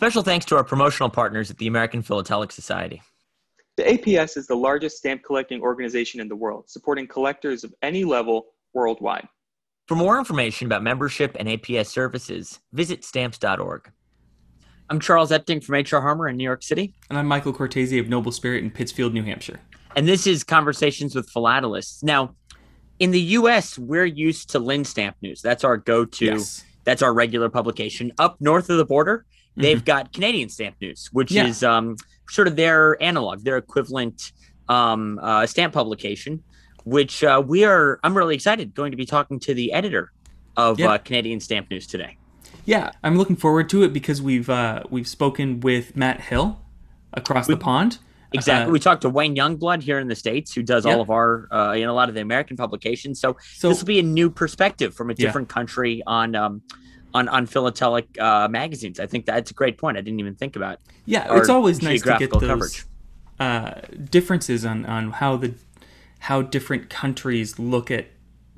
Special thanks to our promotional partners at the American Philatelic Society. The APS is the largest stamp collecting organization in the world, supporting collectors of any level worldwide. For more information about membership and APS services, visit stamps.org. I'm Charles Epting from HR Harmer in New York City. And I'm Michael Cortese of Noble Spirit in Pittsfield, New Hampshire. And this is Conversations with Philatelists. Now, in the U.S., we're used to Linn's Stamp News. That's our go-to. Yes. That's our regular publication. Up north of the border, they've got Canadian Stamp News, which is sort of their analog, their equivalent stamp publication, which I'm really excited going to be talking to the editor of Canadian Stamp News today. Yeah, I'm looking forward to it because we've spoken with Matt Hill across the pond. Exactly. We talked to Wayne Youngblood here in the States, who does all of our, a lot of the American publications. So this will be a new perspective from a different country on philatelic magazines. I think that's a great point. I didn't even think about. Yeah, it's always nice to get those differences on how different countries look at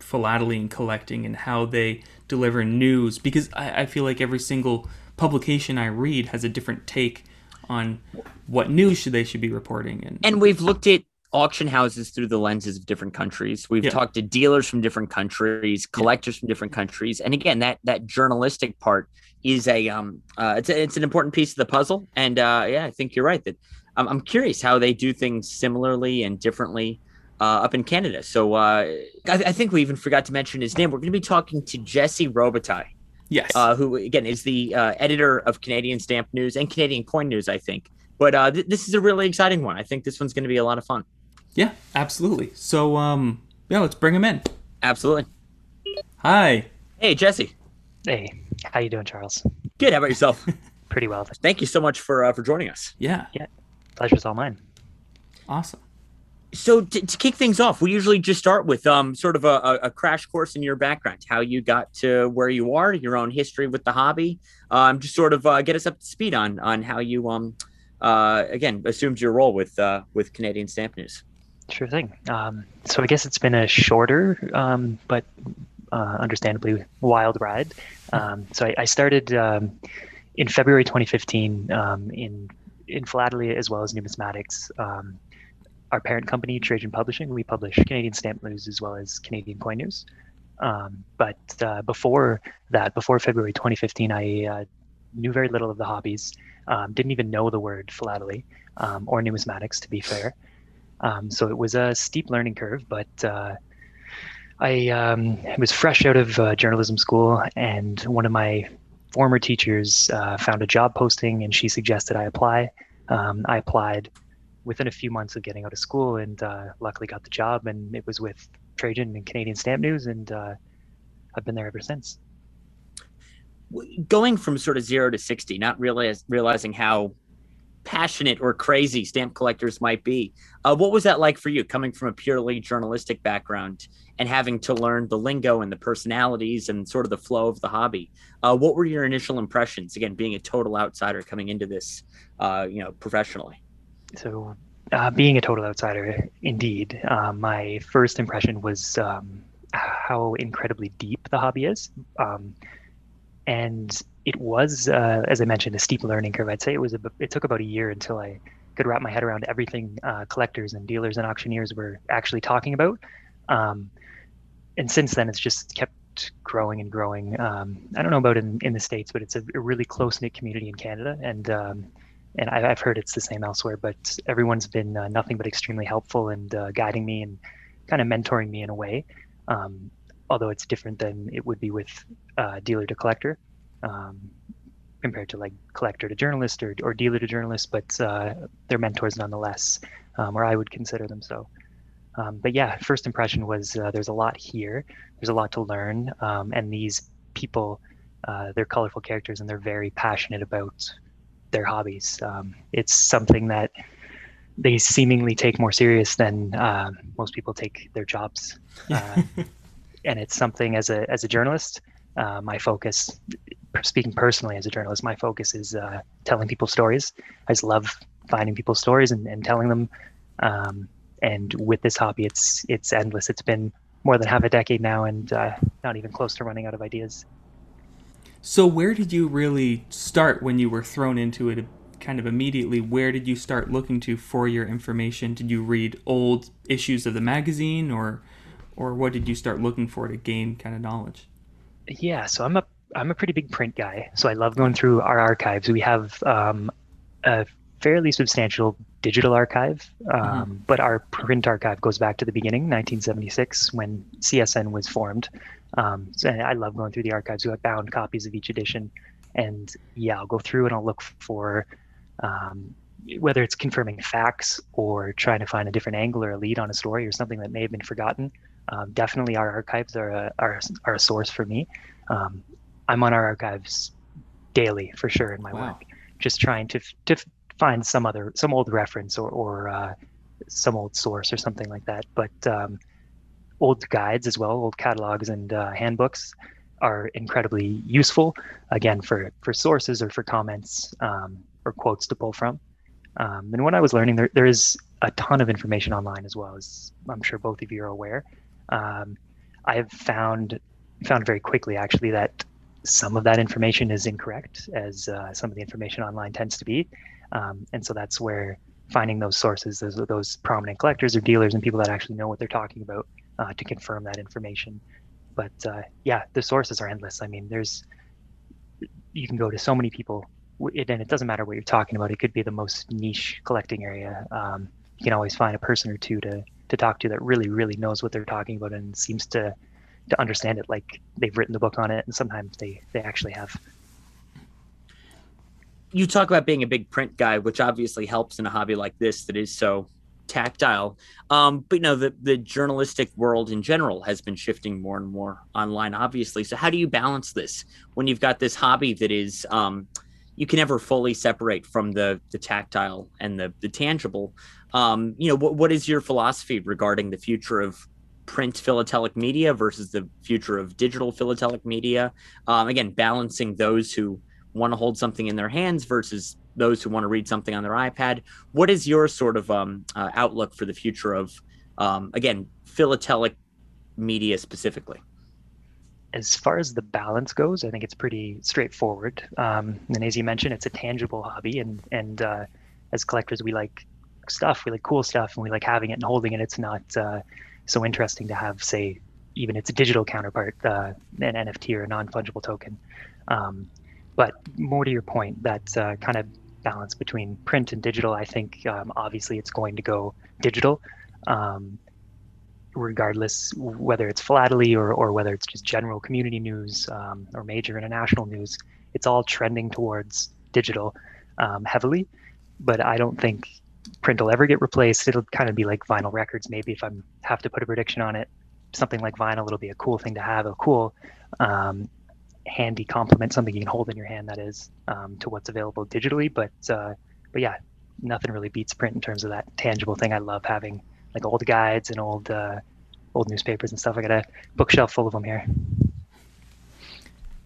philately and collecting and how they deliver news. Because I feel like every single publication I read has a different take on what news they should be reporting. And we've looked at auction houses through the lenses of different countries. We've talked to dealers from different countries, collectors from different countries. And again, that journalistic part is it's an important piece of the puzzle. And I think you're right that I'm curious how they do things similarly and differently up in Canada. So I think we even forgot to mention his name. We're going to be talking to Jesse Robitaille. Yes. Who, again, is the editor of Canadian Stamp News and Canadian Coin News, I think. But this is a really exciting one. I think this one's going to be a lot of fun. Yeah, absolutely. So, let's bring him in. Absolutely. Hi. Hey, Jesse. Hey. How you doing, Charles? Good. How about yourself? Pretty well. Thank you so much for joining us. Yeah. Yeah. Pleasure's all mine. Awesome. So to kick things off, we usually just start with sort of a crash course in your background, how you got to where you are, your own history with the hobby. Just sort of get us up to speed on how you, again, assumed your role with Canadian Stamp News. Sure thing. So I guess it's been a shorter, but understandably wild ride. So I started in February 2015 in philately as well as numismatics. Our parent company, Trajan Publishing, we publish Canadian Stamp News as well as Canadian Coin News. But before February 2015, I knew very little of the hobbies, didn't even know the word philately or numismatics, to be fair. So it was a steep learning curve, but I was fresh out of journalism school, and one of my former teachers found a job posting, and she suggested I apply. I applied within a few months of getting out of school, and luckily got the job, and it was with Trajan and Canadian Stamp News, and I've been there ever since. Going from sort of 0 to 60, not realizing how passionate or crazy stamp collectors might be, what was that like for you, coming from a purely journalistic background and having to learn the lingo and the personalities and sort of the flow of the hobby? What were your initial impressions, again, being a total outsider coming into this professionally? So being a total outsider, indeed, my first impression was how incredibly deep the hobby is. And it was, as I mentioned, a steep learning curve. I'd say it took about a year until I could wrap my head around everything collectors and dealers and auctioneers were actually talking about. And since then, it's just kept growing and growing. I don't know about in the States, but it's a really close-knit community in Canada. And I've heard it's the same elsewhere, but everyone's been nothing but extremely helpful and guiding me and kind of mentoring me in a way, although it's different than it would be with dealer to collector compared to like collector to journalist or dealer to journalist, but they're mentors nonetheless, or I would consider them so. But yeah, first impression was there's a lot here, there's a lot to learn, and these people, they're colorful characters and they're very passionate about their hobbies. It's something that they seemingly take more serious than most people take their jobs. And it's something as a journalist, my focus, speaking personally as a journalist, my focus is telling people stories. I just love finding people's stories and telling them. And with this hobby, it's endless. It's been more than half a decade now and not even close to running out of ideas. So where did you really start when you were thrown into it kind of immediately? Where did you start looking to for your information? Did you read old issues of the magazine, or what did you start looking for to gain kind of knowledge? Yeah, so I'm a pretty big print guy, so I love going through our archives. We have a fairly substantial digital archive, but our print archive goes back to the beginning, 1976, when CSN was formed. So I love going through the archives. We have bound copies of each edition, and yeah, I'll go through and I'll look for whether it's confirming facts or trying to find a different angle or a lead on a story or something that may have been forgotten. Definitely our archives are a source for me. I'm on our archives daily for sure in my work, just trying to find some old reference or some old source or something like that. But old guides as well, old catalogs and handbooks are incredibly useful, again, for sources or for comments or quotes to pull from. And when I was learning, there is a ton of information online as well, as I'm sure both of you are aware. I have found very quickly, actually, that some of that information is incorrect, as some of the information online tends to be. And so that's where finding those sources, those prominent collectors or dealers and people that actually know what they're talking about to confirm that information. But yeah, the sources are endless. I mean, you can go to so many people, and it doesn't matter what you're talking about. It could be the most niche collecting area. You can always find a person or two to talk to that really, really knows what they're talking about and seems to understand it, like they've written the book on it, and sometimes they actually have. You talk about being a big print guy, which obviously helps in a hobby like this that is so tactile. But you know, the journalistic world in general has been shifting more and more online, obviously. So how do you balance this when you've got this hobby that is, you can never fully separate from the tactile and the tangible? You know, what is your philosophy regarding the future of print philatelic media versus the future of digital philatelic media? Again, balancing those who want to hold something in their hands versus those who want to read something on their iPad. What is your sort of outlook for the future of, again, philatelic media specifically? As far as the balance goes, I think it's pretty straightforward. And as you mentioned, it's a tangible hobby. And as collectors, we like stuff, we like cool stuff, and we like having it and holding it. It's not so interesting to have, say, even its digital counterpart, an NFT or a non-fungible token. But more to your point, that kind of balance between print and digital, I think obviously it's going to go digital, regardless whether it's philately or whether it's just general community news or major international news. It's all trending towards digital heavily, but I don't think print will ever get replaced. It'll kind of be like vinyl records. Maybe if I have to put a prediction on it, something like vinyl, it'll be a cool thing to have, a cool handy complement, something you can hold in your hand, that is, to what's available digitally. But yeah, nothing really beats print in terms of that tangible thing. I love having like old guides and old newspapers and stuff. I got a bookshelf full of them here.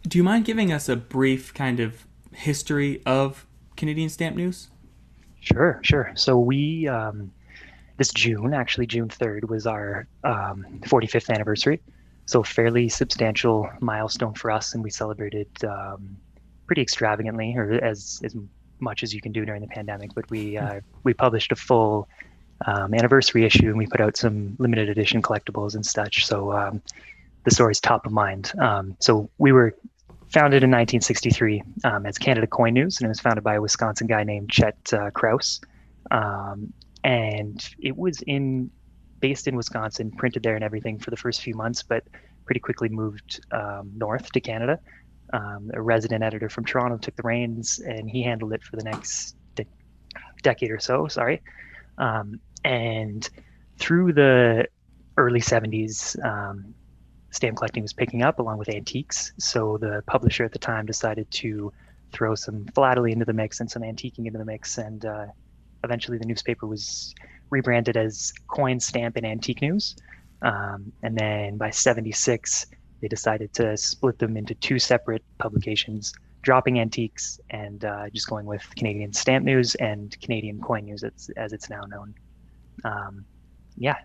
Do you mind giving us a brief kind of history of Canadian Stamp News? Sure. So we, this June, actually June 3rd, was our 45th anniversary. So fairly substantial milestone for us, and we celebrated pretty extravagantly, or as much as you can do during the pandemic. But we published a full anniversary issue, and we put out some limited edition collectibles and such. So the story's top of mind. So we were founded in 1963 as Canada Coin News, and it was founded by a Wisconsin guy named Chet Krause. And it was based in Wisconsin, printed there and everything for the first few months, but pretty quickly moved north to Canada. A resident editor from Toronto took the reins, and he handled it for the next decade or so, and through the early 70s, stamp collecting was picking up along with antiques. So the publisher at the time decided to throw some philately into the mix and some antiquing into the mix, and eventually the newspaper was rebranded as Coin, Stamp, and Antique News. And then by 76, they decided to split them into two separate publications, dropping antiques and just going with Canadian Stamp News and Canadian Coin News, as it's now known.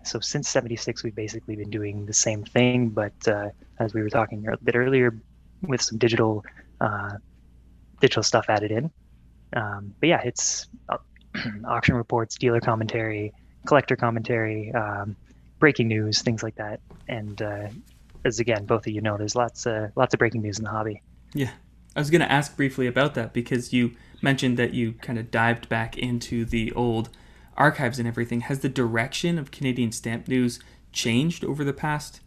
So since 76, we've basically been doing the same thing, but as we were talking a bit earlier, with some digital digital stuff added in. But yeah, it's auction reports, dealer commentary, collector commentary, breaking news, things like that. And as again, both of you know, there's lots of breaking news in the hobby. Yeah, I was going to ask briefly about that because you mentioned that you kind of dived back into the old archives and everything. Has the direction of Canadian Stamp News changed over the past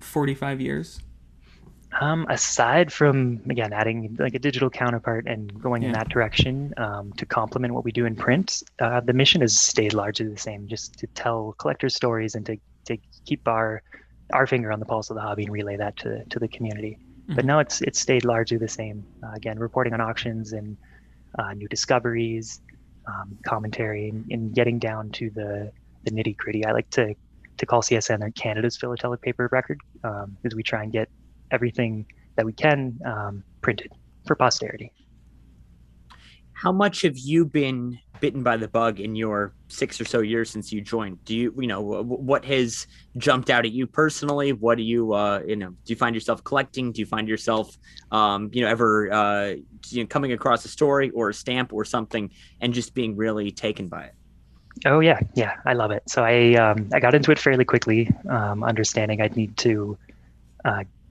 45 years? Aside from, again, adding like a digital counterpart and going in that direction to complement what we do in print, the mission has stayed largely the same, just to tell collector stories and to keep our finger on the pulse of the hobby and relay that to the community. Mm-hmm. But now it's stayed largely the same. Again, reporting on auctions and new discoveries, commentary, and getting down to the nitty gritty. I like to call CSN or Canada's Philatelic Paper of Record, because we try and get everything that we can printed for posterity. How much have you been bitten by the bug in your 6 or so years since you joined? Do you know, what has jumped out at you personally? What do you, do you find yourself collecting? Do you find yourself, ever coming across a story or a stamp or something and just being really taken by it? Oh yeah, I love it. So I got into it fairly quickly, understanding I'd need to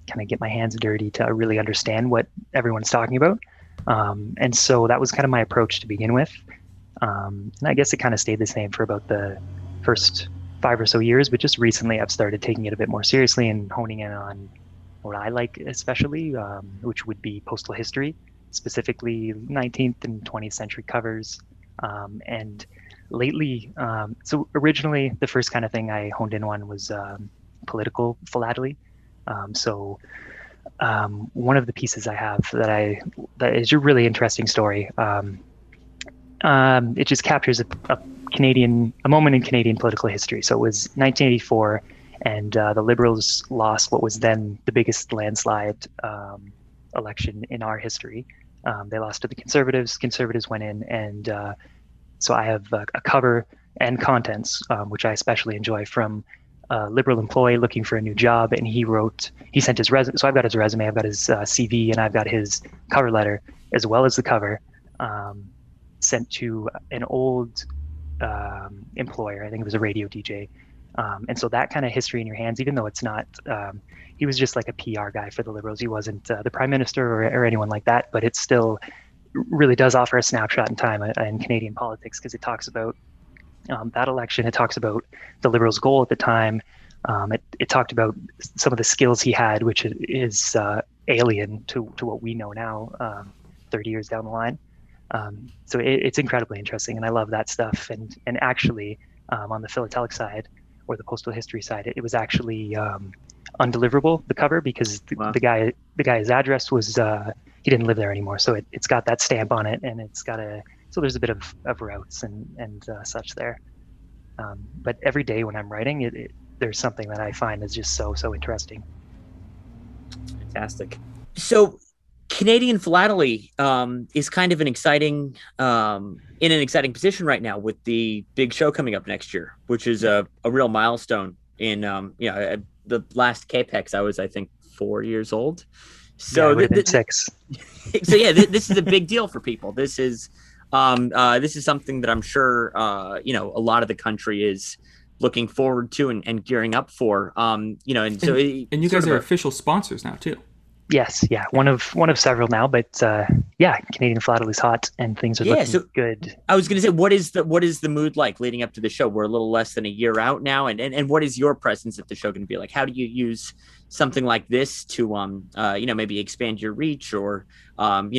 kind of get my hands dirty to really understand what everyone's talking about. And so that was kind of my approach to begin with. And I guess it kind of stayed the same for about the first 5 or so years, but just recently I've started taking it a bit more seriously and honing in on what I like especially, which would be postal history, specifically 19th and 20th century covers. And lately, so originally the first kind of thing I honed in on was political philately. One of the pieces I have that is a really interesting story. It just captures a moment in Canadian political history. So it was 1984, and the Liberals lost what was then the biggest landslide election in our history. They lost to the Conservatives. Conservatives went in, and so I have a cover and contents, which I especially enjoy, from a Liberal employee looking for a new job, and he sent his resume. So I've got his resume, I've got his CV, and I've got his cover letter as well as the cover, sent to an old employer. I think it was a radio DJ. And so that kind of history in your hands, even though it's not, he was just like a PR guy for the Liberals. He wasn't the prime minister or anyone like that, but it still really does offer a snapshot in time in Canadian politics, because it talks about that election. It talks about the Liberals' goal at the time. It talked about some of the skills he had, which is alien to what we know now, 30 years down the line. So it's incredibly interesting, and I love that stuff. And actually, on the philatelic side, or the postal history side, it was actually undeliverable, the cover, because wow. the guy's address was, he didn't live there anymore. So it's got that stamp on it, and it's got so there's a bit of routes and such there. But every day when I'm writing, there's something that I find is just so interesting. Fantastic. So Canadian philately is kind of in an exciting position right now with the big show coming up next year, which is a real milestone in the last CAPEX I was, I think, 4 years old. So yeah, six. So yeah, this is a big deal for people. This is something that I'm sure a lot of the country is looking forward to and gearing up for. And you guys are official sponsors now too. Yes, yeah, one of several now, but Canadian Philately's hot and things are looking good. I was going to say, what is the mood like leading up to the show? We're a little less than a year out now, and what is your presence at the show going to be like? How do you use something like this to maybe expand your reach, or I'm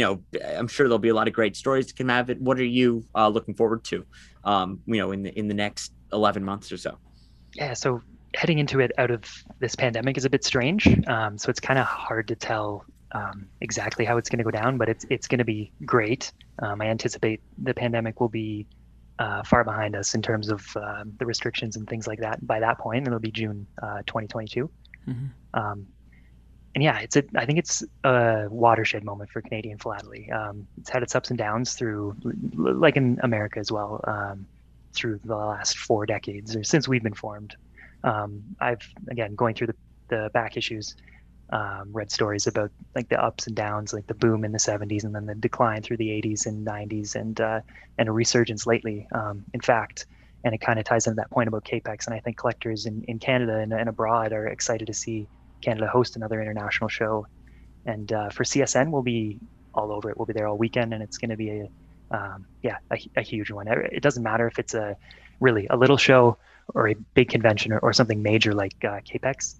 sure there'll be a lot of great stories to come out of it. What are you looking forward to in the next 11 months or so? Yeah, so heading into it out of this pandemic is a bit strange. So it's kind of hard to tell exactly how it's going to go down, but it's going to be great. I anticipate the pandemic will be far behind us in terms of the restrictions and things like that by that point. It'll be June 2022. Mm-hmm. And yeah, I think it's a watershed moment for Canadian philately. It's had its ups and downs through, like in America as well, through the last 4 decades or since we've been formed. I've, again, going through the back issues, read stories about like the ups and downs, like the boom in the 70s and then the decline through the 80s and 90s and a resurgence lately, in fact. And it kind of ties into that point about CAPEX. And I think collectors in Canada and abroad are excited to see Canada host another international show. And for CSN, we'll be all over it. We'll be there all weekend, and it's going to be a huge one. It doesn't matter if it's a little show or a big convention or something major like CAPEX.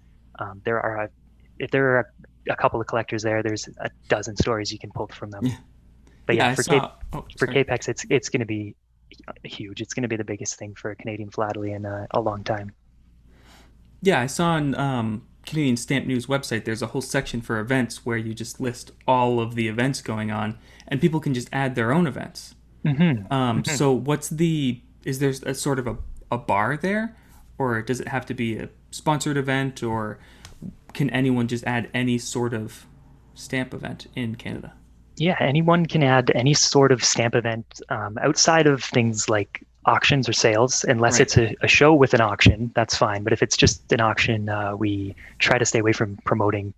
If there are a couple of collectors there, there's a dozen stories you can pull from them. Yeah. But for CAPEX, it's going to be huge. It's going to be the biggest thing for Canadian philately in a long time. Yeah, I saw on Canadian Stamp News website, there's a whole section for events where you just list all of the events going on, and people can just add their own events. Mm-hmm. So is there a sort of a bar there, or does it have to be a sponsored event, or can anyone just add any sort of stamp event in Canada? Yeah, anyone can add any sort of stamp event outside of things like auctions or sales, unless it's a show with an auction, that's fine. But if it's just an auction, we try to stay away from promoting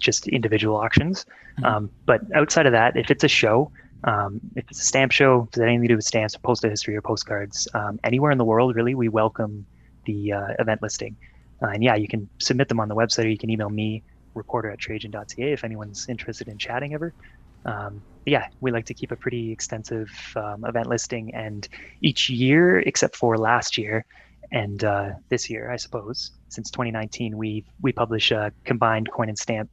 just individual auctions. Mm-hmm. But outside of that, if it's a show, if it's a stamp show, if it has anything to do with stamps, postal history, or postcards, anywhere in the world, really, we welcome the event listing. And yeah, you can submit them on the website, or you can email me, reporter@trajan.ca, if anyone's interested in chatting ever. We like to keep a pretty extensive event listing, and each year, except for last year and this year, I suppose, since 2019, we publish a combined coin and stamp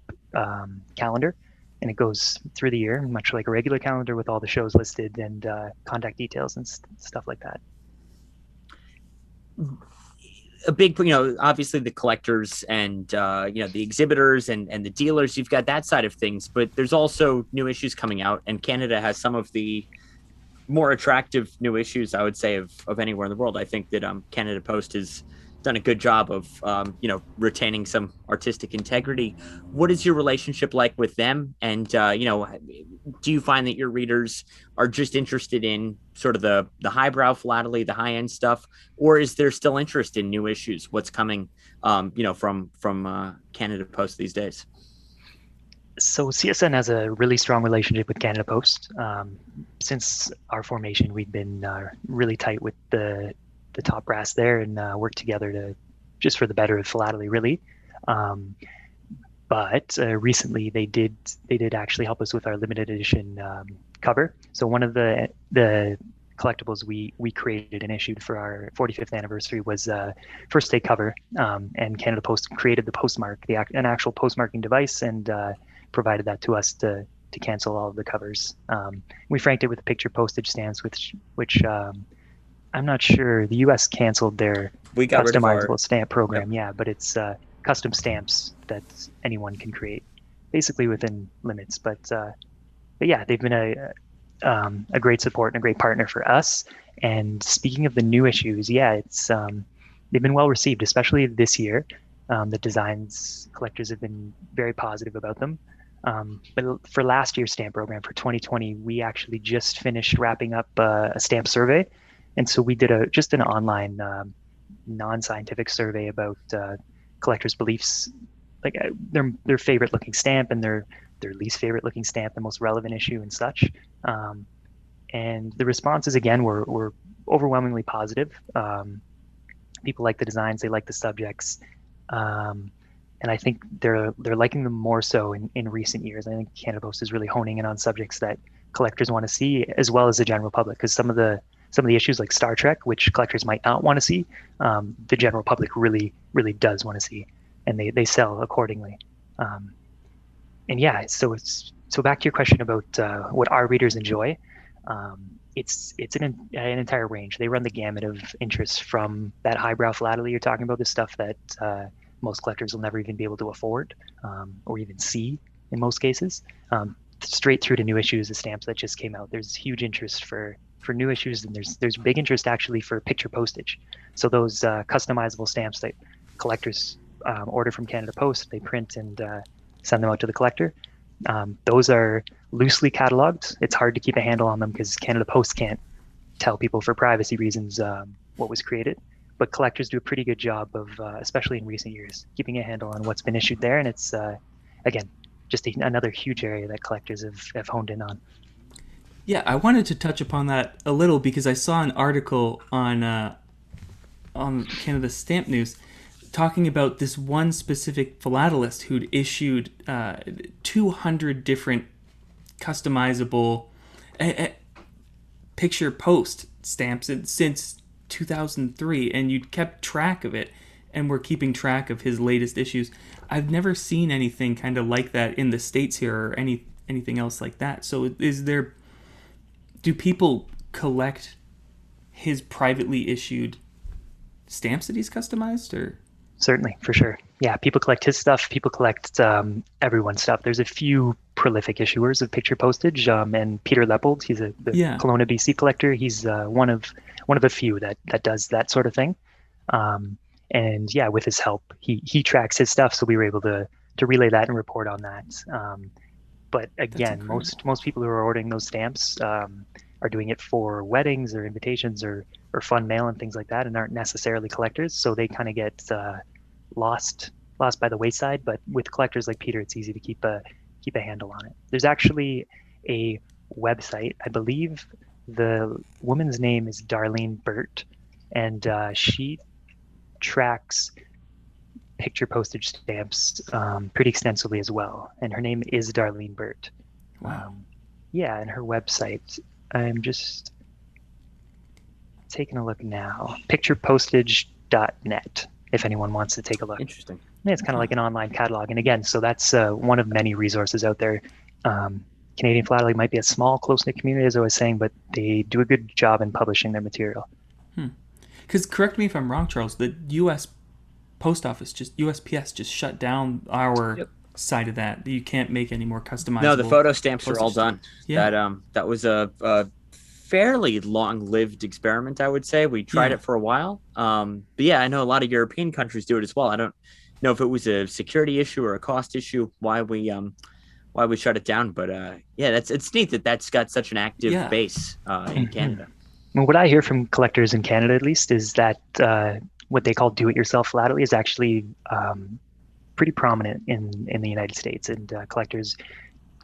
calendar, and it goes through the year, much like a regular calendar, with all the shows listed and contact details and stuff like that. A big, obviously the collectors and, the exhibitors and the dealers, you've got that side of things, but there's also new issues coming out, and Canada has some of the more attractive new issues, I would say, of anywhere in the world. I think that Canada Post has done a good job of, retaining some artistic integrity. What is your relationship like with them? And, do you find that your readers are just interested in sort of the highbrow philately, the high end stuff, or is there still interest in new issues? What's coming, from Canada Post these days? So CSN has a really strong relationship with Canada Post. Since our formation, we've been really tight with the top brass there and work together for the better of philately, really. But recently they did actually help us with our limited edition cover. So one of the collectibles we created and issued for our 45th anniversary was a first day cover, and Canada Post created the postmark, an actual postmarking device, and provided that to us to cancel all of the covers. We franked it with picture postage stamps, which I'm not sure. The U.S. canceled their customizable stamp program, but it's custom stamps that anyone can create, basically within limits. But they've been a great support and a great partner for us. And speaking of the new issues, it's they've been well received, especially this year. The designs, collectors have been very positive about them. But for last year's stamp program, for 2020, we actually just finished wrapping up a stamp survey. And so we did an online non-scientific survey about collectors' beliefs, like their favorite looking stamp and their least favorite looking stamp, the most relevant issue and such. And the responses, again, were overwhelmingly positive. People like the designs, they like the subjects. And I think they're liking them more so in recent years. I think Canada Post is really honing in on subjects that collectors want to see, as well as the general public, because some of the issues like Star Trek, which collectors might not want to see, the general public really, really does want to see, and they sell accordingly. So back to your question about what our readers enjoy, it's an entire range. They run the gamut of interests, from that highbrow philately you're talking about, the stuff that most collectors will never even be able to afford or even see in most cases, straight through to new issues of stamps that just came out. There's huge interest for new issues, and there's big interest actually for picture postage. So those customizable stamps that collectors order from Canada Post, they print and send them out to the collector. Those are loosely cataloged. It's hard to keep a handle on them because Canada Post can't tell people for privacy reasons what was created. But collectors do a pretty good job of, especially in recent years, keeping a handle on what's been issued there, and it's again, just another huge area that collectors have honed in on. Yeah, I wanted to touch upon that a little because I saw an article on Canada Stamp News talking about this one specific philatelist who'd issued 200 different customizable picture post stamps since 2003, and you'd kept track of it and were keeping track of his latest issues. I've never seen anything kind of like that in the States here or anything else like that. So do people collect his privately issued stamps that he's customized, or? Certainly, for sure. Yeah, people collect his stuff. People collect everyone's stuff. There's a few prolific issuers of picture postage, and Peter Leppold, he's the Kelowna, BC collector. He's one of a few that does that sort of thing. And yeah, with his help, he tracks his stuff, so we were able to relay that and report on that. But again, most people who are ordering those stamps are doing it for weddings or invitations or fun mail and things like that, and aren't necessarily collectors, so they kind of get lost by the wayside. But with collectors like Peter, it's easy to keep a handle on it. There's actually a website. I believe the woman's name is Darlene Burt, and she tracks picture postage stamps pretty extensively as well. And her name is Darlene Burt. Wow. Yeah, and her website, I'm just taking a look now, picturepostage.net, if anyone wants to take a look. Interesting. Yeah, it's kind of like an online catalog. And again, so that's one of many resources out there. Canadian Philatelic might be a small, close-knit community, as I was saying, but they do a good job in publishing their material. Because correct me if I'm wrong, Charles, the U.S. Post Office, just USPS, just shut down our side of that. You can't make any more customizable. No, the photo stamps are all done. Yeah. That was a fairly long-lived experiment, I would say. We tried it for a while. But yeah, I know a lot of European countries do it as well. I don't know if it was a security issue or a cost issue, why we shut it down. But yeah, it's neat that's got such an active base in Canada. Well, what I hear from collectors in Canada, at least, is that what they call do-it-yourself philately is actually pretty prominent in the United States, and collectors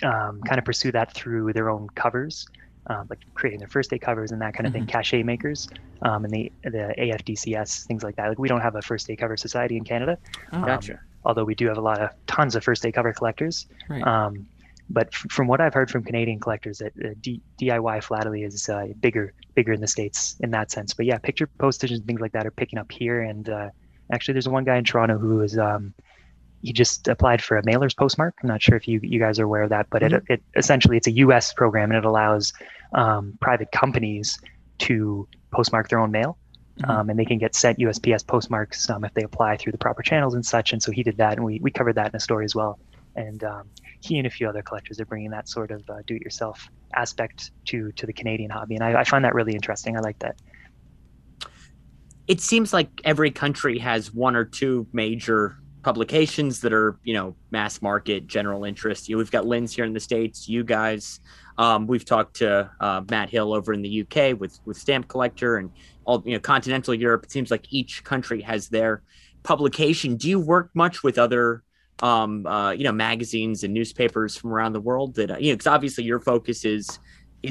kind of pursue that through their own covers, like creating their first day covers and that kind of thing, cachet makers, and the AFDCS, things like that. Like, we don't have a first day cover society in Canada, although we do have tons of first day cover collectors. Right. But from what I've heard from Canadian collectors, that DIY philately is bigger in the States in that sense. But yeah, picture postage and things like that are picking up here. And actually, there's one guy in Toronto who is he just applied for a mailer's postmark. I'm not sure if you guys are aware of that, but it essentially it's a U.S. program, and it allows private companies to postmark their own mail, and they can get sent USPS postmarks if they apply through the proper channels and such. And so he did that, and we covered that in a story as well. And he and a few other collectors are bringing that sort of do-it-yourself aspect to the Canadian hobby. And I find that really interesting. I like that. It seems like every country has one or two major publications that are, mass market, general interest. We've got Linn's here in the States, you guys. We've talked to Matt Hill over in the UK with Stamp Collector, and all, continental Europe. It seems like each country has their publication. Do you work much with other magazines and newspapers from around the world that, because obviously your focus is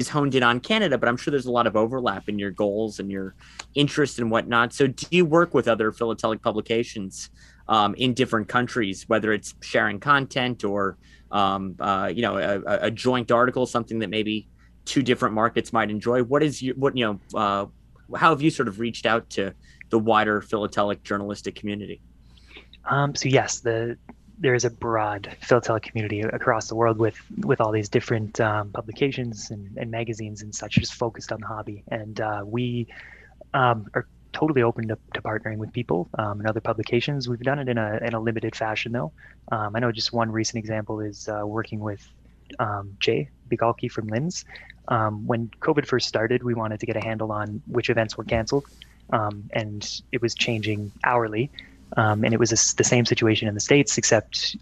honed in on Canada, but I'm sure there's a lot of overlap in your goals and your interests and whatnot. So do you work with other philatelic publications in different countries, whether it's sharing content or, a joint article, something that maybe two different markets might enjoy? How have you sort of reached out to the wider philatelic journalistic community? So yes, there is a broad philatelic community across the world with all these different publications and magazines and such, just focused on the hobby. And we are totally open to partnering with people and other publications. We've done it in a limited fashion, though. I know just one recent example is working with Jay Biegalski from Linn's. When COVID first started, we wanted to get a handle on which events were canceled, and it was changing hourly. And it was the same situation in the States, except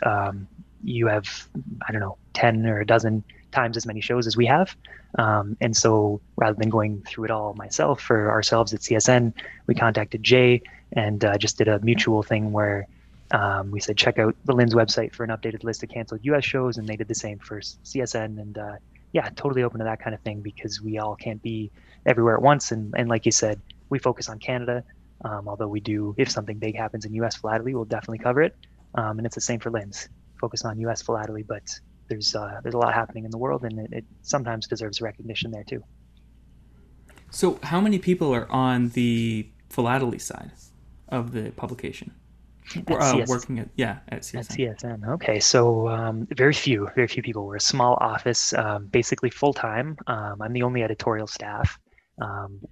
you have, 10 or a dozen times as many shows as we have. And so rather than going through it all myself or ourselves at CSN, we contacted Jay and just did a mutual thing where We said, check out the Linn's website for an updated list of canceled U.S. shows, and they did the same for CSN. And yeah, totally open to that kind of thing, because we all can't be everywhere at once. And like you said, we focus on Canada, although we do, if something big happens in U.S. philately, we'll definitely cover it. And it's the same for Linn's, focus on U.S. philately, but there's a lot happening in the world, and it sometimes deserves recognition there too. So how many people are on the philately side of the publication? At CSN. At CSN. Okay, so very few people. We're a small office, basically full time. I'm the only editorial staff.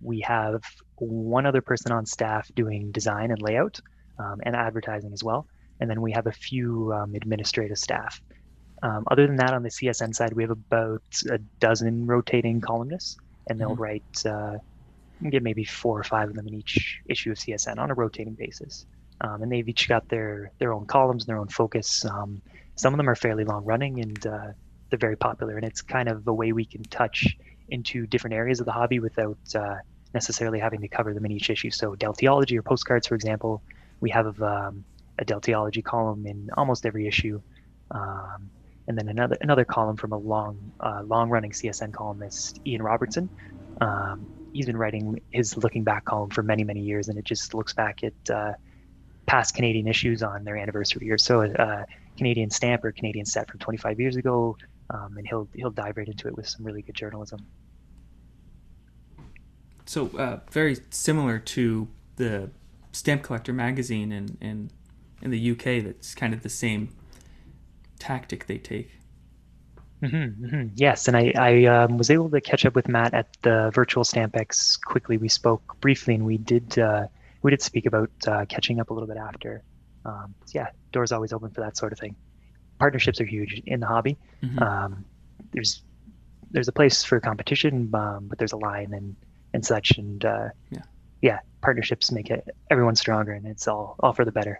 We have one other person on staff doing design and layout, and advertising as well. And then we have a few administrative staff. Other than that, on the CSN side, we have about a dozen rotating columnists, and they'll write, get maybe 4 or 5 of them in each issue of CSN on a rotating basis. And they've each got their own columns, and their own focus. Some of them are fairly long running, and they're very popular. And it's kind of a way we can touch into different areas of the hobby without necessarily having to cover them in each issue. So delteology or postcards, for example, we have a delteology column in almost every issue, and then another column from a long-running CSN columnist, Ian Robertson. He's been writing his looking back column for many, many years, and it just looks back at past Canadian issues on their anniversary year. So Canadian Stamp or Canadian Set from 25 years ago, and he'll dive right into it with some really good journalism. So very similar to the Stamp Collector magazine in the UK, that's kind of the same tactic they take. Mm-hmm, mm-hmm. Yes, and I was able to catch up with Matt at the virtual StampEx quickly. We spoke briefly, and we did speak about catching up a little bit after. Yeah, doors always open for that sort of thing. Partnerships are huge in the hobby. Mm-hmm. There's a place for competition, but there's a line and such. And yeah, partnerships make everyone stronger, and it's all for the better.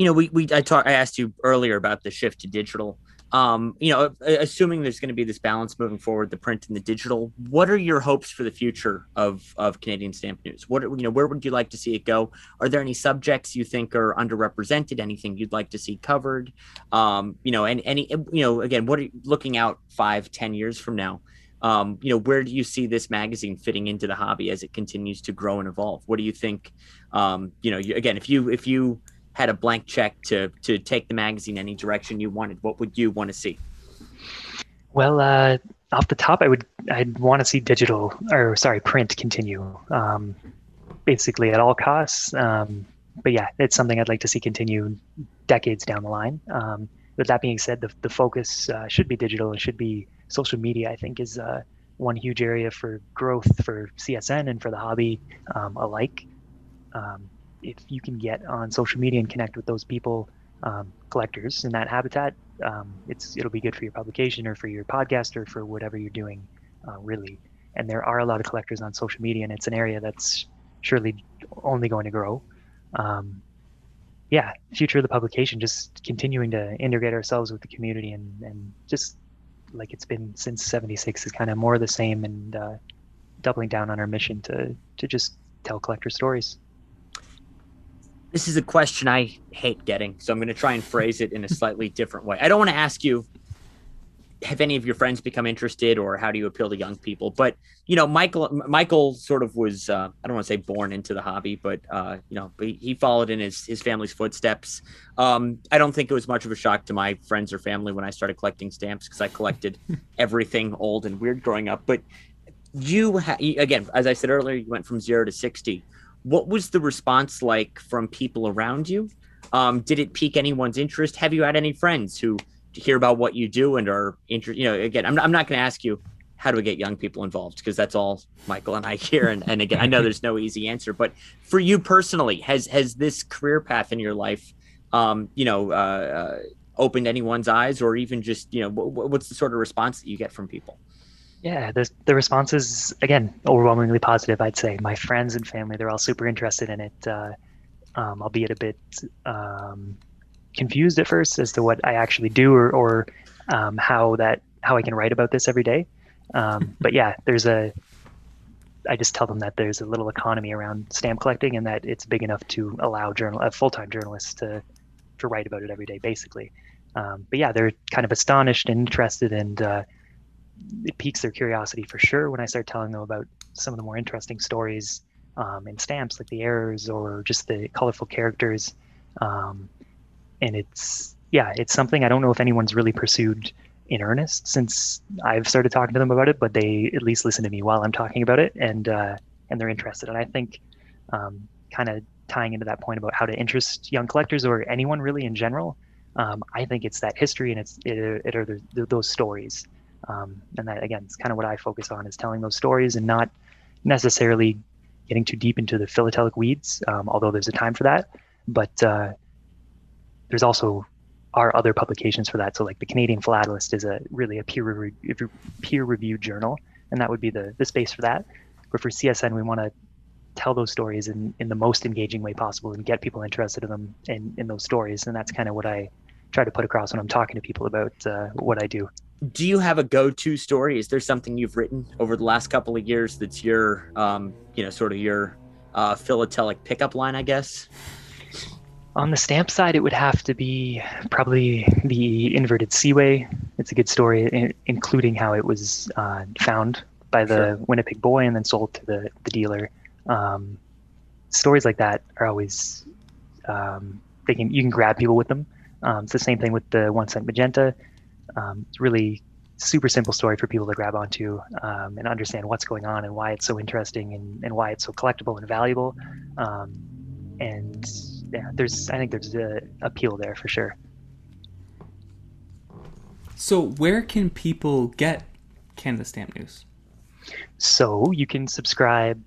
You know, I asked you earlier about the shift to digital. You know, assuming there's going to be this balance moving forward, the print and the digital, what are your hopes for the future of Canadian Stamp News? Where would you like to see it go? Are there any subjects you think are underrepresented? Anything you'd like to see covered? Again, what are you looking out 5, 10 years from now? Where do you see this magazine fitting into the hobby as it continues to grow and evolve? What do you think? Again, if you had a blank check to take the magazine any direction you wanted, what would you want to see? Well, off the top, I'd want to see print continue, basically at all costs. But yeah, it's something I'd like to see continue decades down the line. With that being said, the focus should be digital. It should be social media. I think is one huge area for growth for CSN and for the hobby alike. If you can get on social media and connect with those people, collectors in that habitat, it'll be good for your publication or for your podcast or for whatever you're doing, really. And there are a lot of collectors on social media, and it's an area that's surely only going to grow. Yeah, future of the publication, just continuing to integrate ourselves with the community, and just like it's been since 76 is kind of more of the same, and doubling down on our mission to just tell collector stories. This is a question I hate getting, so I'm going to try and phrase it in a slightly different way. I don't want to ask you, have any of your friends become interested, or how do you appeal to young people? But, you know, Michael sort of was, I don't want to say born into the hobby, but, he followed in his family's footsteps. I don't think it was much of a shock to my friends or family when I started collecting stamps, because I collected everything old and weird growing up. But again, as I said earlier, you went from 0 to 60. What was the response like from people around you? Did it pique anyone's interest? Have you had any friends who hear about what you do and are interested? Again, I'm not going to ask you, how do we get young people involved? Because that's all Michael and I hear. And again, I know there's no easy answer, but for you personally, has this career path in your life, opened anyone's eyes, or even just, what's the sort of response that you get from people? Yeah, the response is, again, overwhelmingly positive, I'd say. My friends and family, they're all super interested in it, albeit a bit confused at first as to what I actually do or how I can write about this every day. But yeah, I just tell them that there's a little economy around stamp collecting and that it's big enough to allow full-time journalists to write about it every day, basically. But yeah, they're kind of astonished and interested, and it piques their curiosity for sure when I start telling them about some of the more interesting stories in stamps, like the errors or just the colorful characters. And it's something I don't know if anyone's really pursued in earnest since I've started talking to them about it, but they at least listen to me while I'm talking about it, and they're interested. And I think kind of tying into that point about how to interest young collectors or anyone really in general, I think it's that history and it are those stories. And that, again, it's kind of what I focus on, is telling those stories and not necessarily getting too deep into the philatelic weeds, although there's a time for that. But there's also our other publications for that. So like the Canadian Philatelist is really a peer-reviewed journal, and that would be the space for that. But for CSN, we want to tell those stories in the most engaging way possible and get people interested in them in those stories. And that's kind of what I try to put across when I'm talking to people about what I do. Do you have a go-to story? Is there something you've written over the last couple of years that's your, sort of your philatelic pickup line, I guess? On the stamp side, it would have to be probably the inverted seaway. It's a good story, including how it was found by the Winnipeg Boy and then sold to the dealer. Stories like that are always, you can grab people with them. It's the same thing with the 1 cent magenta. It's really super simple story for people to grab onto and understand what's going on and why it's so interesting and why it's so collectible and valuable. I think there's an appeal there for sure. So where can people get Canada Stamp News? So you can subscribe.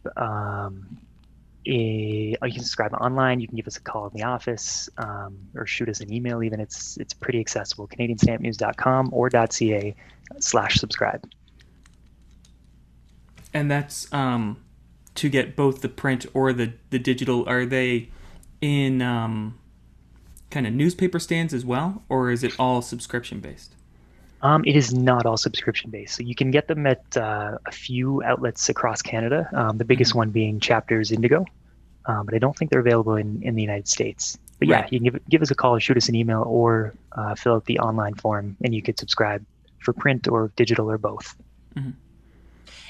You can subscribe online. You can give us a call in the office, or shoot us an email. Even it's pretty accessible. CanadianStampNews.com or .ca/subscribe. And that's to get both the print or the digital. Are they in kind of newspaper stands as well, or is it all subscription based? It is not all subscription-based. So you can get them at a few outlets across Canada, the biggest one being Chapters Indigo, but I don't think they're available in the United States. But yeah, you can give us a call, shoot us an email, or fill out the online form, and you could subscribe for print or digital or both. Mm-hmm.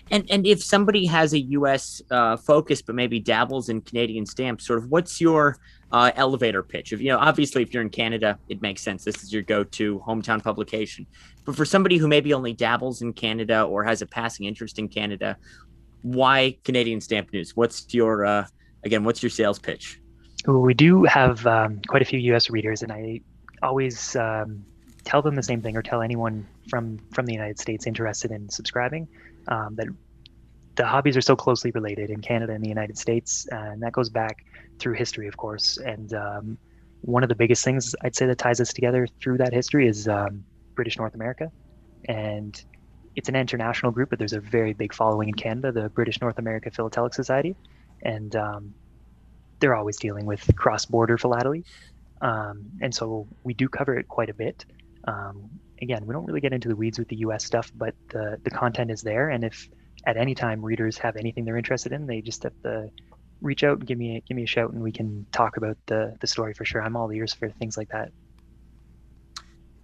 And if somebody has a U.S. focus but maybe dabbles in Canadian stamps, sort of what's your elevator pitch? Obviously, if you're in Canada, it makes sense. This is your go-to hometown publication. But for somebody who maybe only dabbles in Canada or has a passing interest in Canada, why Canadian Stamp News? What's your, what's your sales pitch? We do have quite a few U.S. readers, and I always tell them the same thing, or tell anyone from the United States interested in subscribing, that the hobbies are so closely related in Canada and the United States, and that goes back through history, of course. And one of the biggest things I'd say that ties us together through that history is British North America. And it's an international group, but there's a very big following in Canada, the British North America Philatelic Society. And they're always dealing with cross-border philately. And so we do cover it quite a bit. Again, we don't really get into the weeds with the U.S. stuff, but the content is there. And if at any time readers have anything they're interested in, they just have to reach out and give me a shout, and we can talk about the story for sure. I'm all ears for things like that.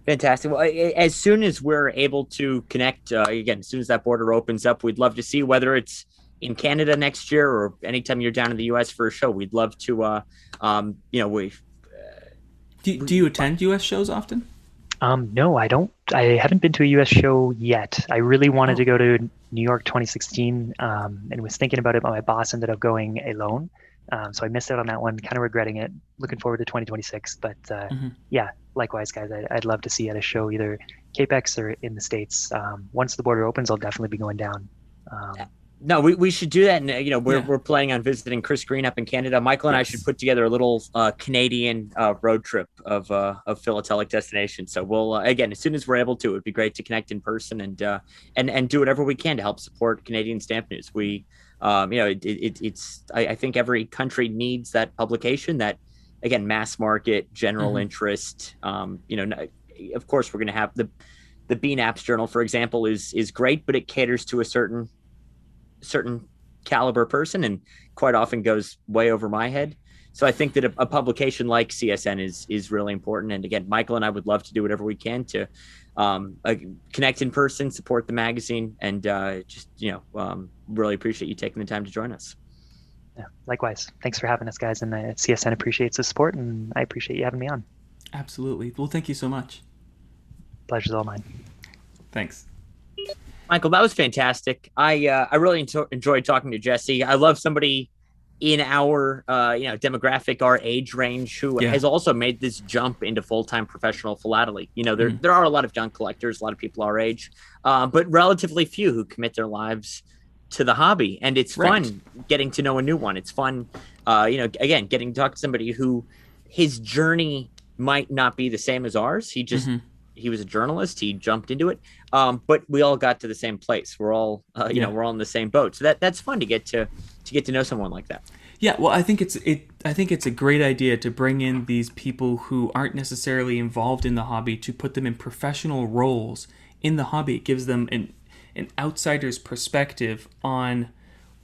Fantastic. Well, as soon as we're able to connect, again, as soon as that border opens up, we'd love to see, whether it's in Canada next year or anytime you're down in the U.S. for a show. We'd love to, Do you attend U.S. shows often? No, I don't. I haven't been to a U.S. show yet. I really wanted to go to New York 2016 and was thinking about it, but my boss ended up going alone. So I missed out on that one, kind of regretting it. Looking forward to 2026. But yeah, likewise, guys, I'd love to see you at a show, either CAPEX or in the States. Once the border opens, I'll definitely be going down. No, we should do that. And, we're planning on visiting Chris Green up in Canada. Michael and I should put together a little Canadian road trip of philatelic destinations. So we'll, again, as soon as we're able to, it'd be great to connect in person and do whatever we can to help support Canadian Stamp News. We, I think every country needs that publication, that, again, mass market, general interest. Of course, we're going to have the BNAPS journal, for example, is great, but it caters to a certain caliber person and quite often goes way over my head. So I think that a publication like CSN is really important. And again, Michael and I would love to do whatever we can to connect in person, support the magazine, and just, really appreciate you taking the time to join us. Yeah, likewise. Thanks for having us, guys. And CSN appreciates the support, and I appreciate you having me on. Absolutely. Well, thank you so much. Pleasure's all mine. Thanks. Michael, that was fantastic. I really enjoyed talking to Jesse. I love somebody in our demographic, our age range, who has also made this jump into full-time professional philately. There are a lot of junk collectors, a lot of people our age, but relatively few who commit their lives to the hobby. And it's fun getting to know a new one. It's fun, again, getting to talk to somebody who his journey might not be the same as ours. He just... Mm-hmm. He was a journalist. He jumped into it, but we all got to the same place. We're all, we're all in the same boat. So that's fun to get to know someone like that. Yeah, well, I think it's a great idea to bring in these people who aren't necessarily involved in the hobby, to put them in professional roles in the hobby. It gives them an outsider's perspective on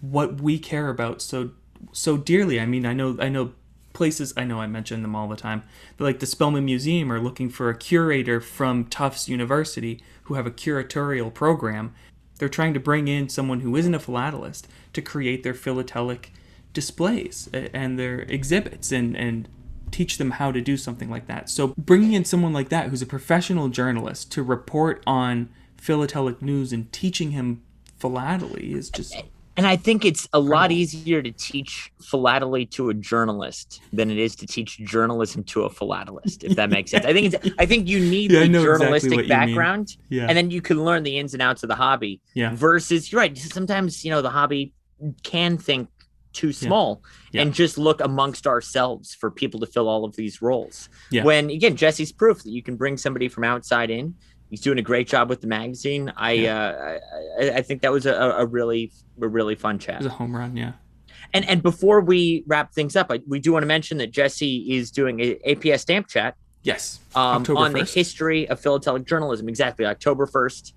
what we care about so dearly. I mean, I know. Places, I know I mention them all the time, but like the Spelman Museum are looking for a curator from Tufts University, who have a curatorial program. They're trying to bring in someone who isn't a philatelist to create their philatelic displays and their exhibits and teach them how to do something like that. So bringing in someone like that, who's a professional journalist, to report on philatelic news and teaching him philately is just... And I think it's a lot easier to teach philately to a journalist than it is to teach journalism to a philatelist, if that makes sense. I think you need the journalistic background, and then you can learn the ins and outs of the hobby. Yeah. Versus, you're right, sometimes the hobby can think too small and just look amongst ourselves for people to fill all of these roles. Yeah. When, again, Jesse's proof that you can bring somebody from outside in. He's doing a great job with the magazine. I think that was a really fun chat. It was a home run, yeah. And before we wrap things up, we do want to mention that Jesse is doing an APS Stamp Chat. Yes, on 1st. The history of philatelic journalism. Exactly, October 1st.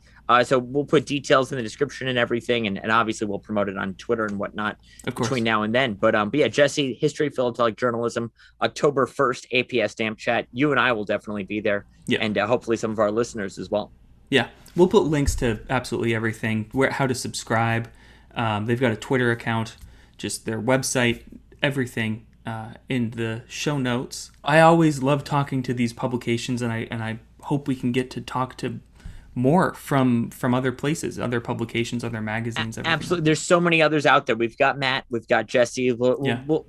So we'll put details in the description and everything, and obviously we'll promote it on Twitter and whatnot between now and then. But yeah, Jesse, history of philatelic journalism, October 1st, APS Stamp Chat. You and I will definitely be there, and hopefully some of our listeners as well. Yeah, we'll put links to absolutely everything, how to subscribe. They've got a Twitter account, just their website, everything in the show notes. I always love talking to these publications, and I hope we can get to talk to more from other places, other publications, other magazines. Everything. Absolutely. There's so many others out there. We've got Matt, we've got Jesse.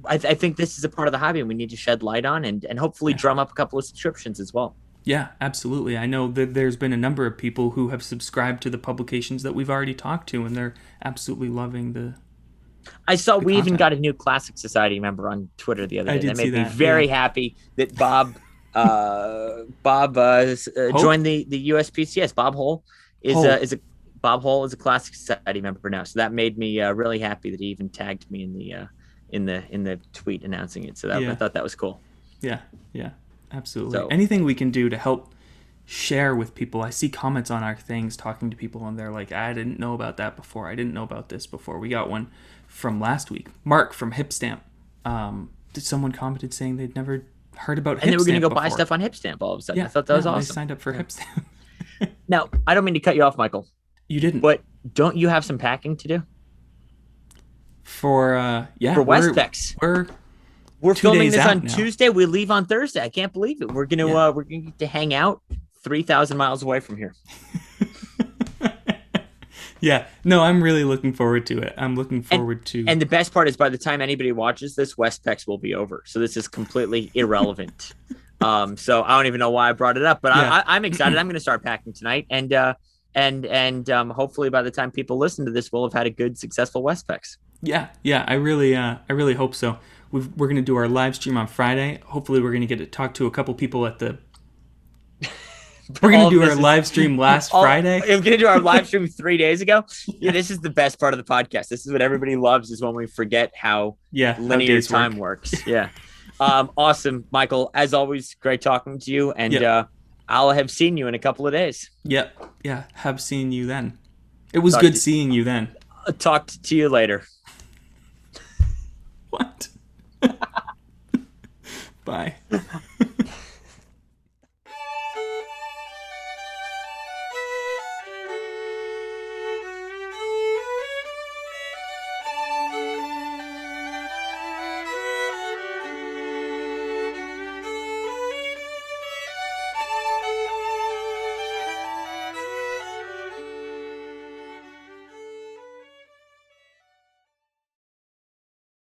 I think this is a part of the hobby and we need to shed light on and hopefully drum up a couple of subscriptions as well. Yeah, absolutely. I know that there's been a number of people who have subscribed to the publications that we've already talked to, and they're absolutely loving the content. Even got a new Classic Society member on Twitter the other day. That made me very happy that Bob... Bob joined the USPCS. Bob Hull is a Classic Society member now, so that made me really happy that he even tagged me in the tweet announcing it. So I thought that was cool. Yeah, absolutely. So, anything we can do to help share with people. I see comments on our things talking to people, and they're like, "I didn't know about that before. I didn't know about this before." We got one from last week. Mark from Hipstamp. Someone commented saying they'd never heard about Hipstamp, and they were going to go buy stuff on Hipstamp all of a sudden. Yeah, I thought that was awesome. I signed up for Hipstamp. Now, I don't mean to cut you off, Michael. You didn't. But don't you have some packing to do? For Westpex. We're filming this on Tuesday. We leave on Thursday. I can't believe it. We're going to we're going to get to hang out 3,000 miles away from here. Yeah, no, I'm really looking forward to it. I'm looking forward to... And the best part is, by the time anybody watches this, Westpex will be over. So this is completely irrelevant. So I don't even know why I brought it up, but I'm excited. I'm going to start packing tonight. And hopefully by the time people listen to this, we'll have had a good, successful Westpex. Yeah, I really hope so. We're going to do our live stream on Friday. Hopefully we're going to get to talk to a couple people at the... We're going to do our live stream Friday. We're going to do our live stream 3 days ago. Yeah, this is the best part of the podcast. This is what everybody loves, is when we forget how linear time works. Yeah. Awesome, Michael. As always, great talking to you. And I'll have seen you in a couple of days. Yep. Yeah. Have seen you then. It was good seeing you then. Talked to you later. What? Bye.